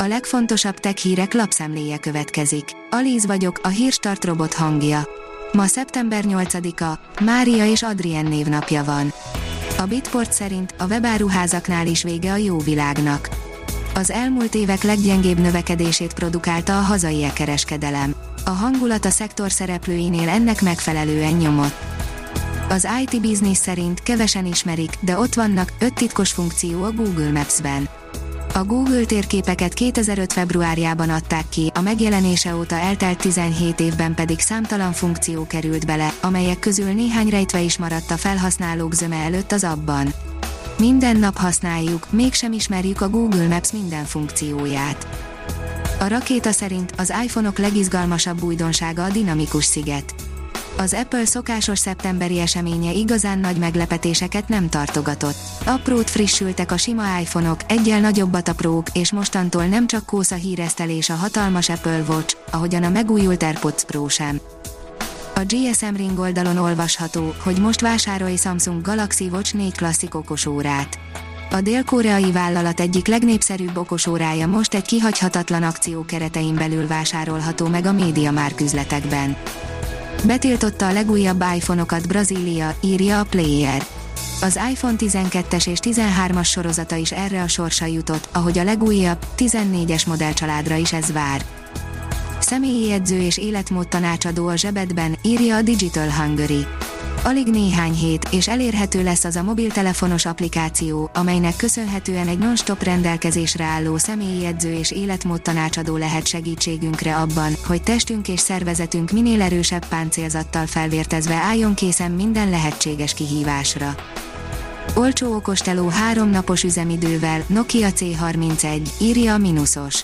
A legfontosabb tech hírek lapszemléje következik. Alíz vagyok, a Hírstart robot hangja. Ma szeptember 8-a, Mária és Adrien névnapja van. A Bitport szerint a webáruházaknál is vége a jó világnak. Az elmúlt évek leggyengébb növekedését produkálta a hazai e-kereskedelem. A hangulat a szektor szereplőinél ennek megfelelően nyomott. Az IT Business szerint kevesen ismerik, de ott vannak 5 titkos funkció a Google Maps-ben. A Google térképeket 2005. februárjában adták ki, a megjelenése óta eltelt 17 évben pedig számtalan funkció került bele, amelyek közül néhány rejtve is maradt a felhasználók zöme előtt az appban. Minden nap használjuk, mégsem ismerjük a Google Maps minden funkcióját. A Rakéta szerint az iPhone-ok legizgalmasabb újdonsága a dinamikus sziget. Az Apple szokásos szeptemberi eseménye igazán nagy meglepetéseket nem tartogatott. Aprót frissültek a sima iPhone-ok, egyel nagyobbat a Pro-k, és mostantól nem csak kósza híresztelés a hatalmas Apple Watch, ahogyan a megújult Airpods Pro sem. A GSM Ring oldalon olvasható, hogy most vásárolj Samsung Galaxy Watch 4 klasszik okosórát. A dél-koreai vállalat egyik legnépszerűbb okosórája most egy kihagyhatatlan akció keretein belül vásárolható meg a MediaMarkt üzletekben. Betiltotta a legújabb iPhone-okat Brazília, írja a Player. Az iPhone 12-es és 13-as sorozata is erre a sorsa jutott, ahogy a legújabb, 14-es modellcsaládra is ez vár. Személyi edző és életmód tanácsadó a zsebedben, írja a Digital Hungary. Alig néhány hét, és elérhető lesz az a mobiltelefonos applikáció, amelynek köszönhetően egy non-stop rendelkezésre álló személyi edző és életmód tanácsadó lehet segítségünkre abban, hogy testünk és szervezetünk minél erősebb páncélzattal felvértezve álljon készen minden lehetséges kihívásra. Olcsó okosteló 3 napos üzemidővel, Nokia C31, írja a Minusos.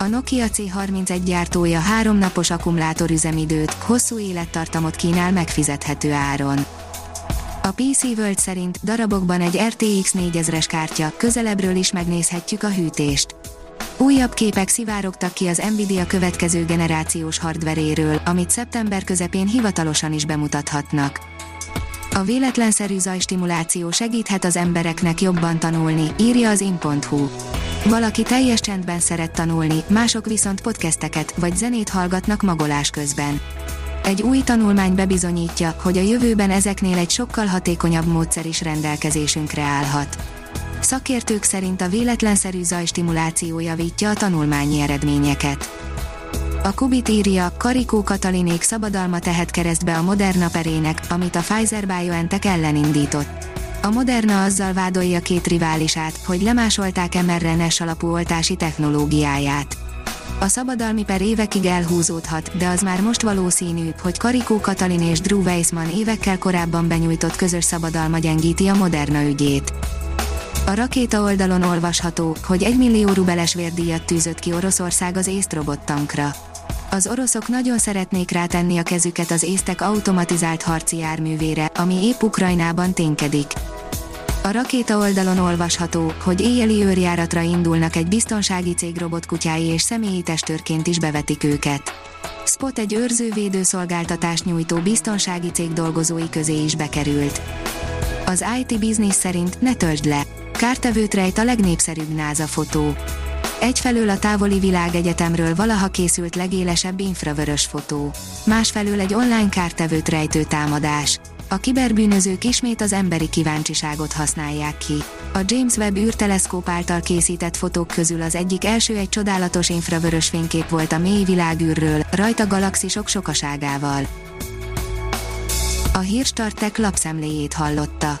A Nokia C31 gyártója 3 napos akkumulátor üzemidőt, hosszú élettartamot kínál megfizethető áron. A PC World szerint darabokban egy RTX 4000-es kártya, közelebbről is megnézhetjük a hűtést. Újabb képek szivárogtak ki az Nvidia következő generációs hardveréről, amit szeptember közepén hivatalosan is bemutathatnak. A véletlenszerű zajstimuláció segíthet az embereknek jobban tanulni, írja az in.hu. Valaki teljes csendben szeret tanulni, mások viszont podcasteket vagy zenét hallgatnak magolás közben. Egy új tanulmány bebizonyítja, hogy a jövőben ezeknél egy sokkal hatékonyabb módszer is rendelkezésünkre állhat. Szakértők szerint a véletlenszerű zajstimuláció javítja a tanulmányi eredményeket. A Kubit írja, Karikó Katalinék szabadalma tehet keresztbe a Moderna perének, amit a Pfizer-BioNTech ellen indított. A Moderna azzal vádolja 2 riválisát, hogy lemásolták mRNA-s alapú oltási technológiáját. A szabadalmi per évekig elhúzódhat, de az már most valószínű, hogy Karikó Katalin és Drew Weissman évekkel korábban benyújtott közös szabadalma gyengíti a Moderna ügyét. A Rakéta oldalon olvasható, hogy 1 millió rubeles vérdíjat tűzött ki Oroszország az észt robottankra. Az oroszok nagyon szeretnék rátenni a kezüket az észtek automatizált harci járművére, ami épp Ukrajnában ténykedik. A Rakéta oldalon olvasható, hogy éjjeli őrjáratra indulnak egy biztonsági cég robotkutyái és személyi testőrként is bevetik őket. Spot egy őrző-védő szolgáltatást nyújtó biztonsági cég dolgozói közé is bekerült. Az IT Business szerint ne töltsd le. Kártevőt rejt a legnépszerűbb NASA fotó. Egyfelől a távoli világegyetemről valaha készült legélesebb infravörös fotó. Másfelől egy online kártevőt rejtő támadás. A kiberbűnözők ismét az emberi kíváncsiságot használják ki. A James Webb űrteleszkóp által készített fotók közül az egyik első egy csodálatos infravörös fénykép volt a mély világűrről, rajta galaxisok sokaságával. A Hírstart Tech lapszemléjét hallotta.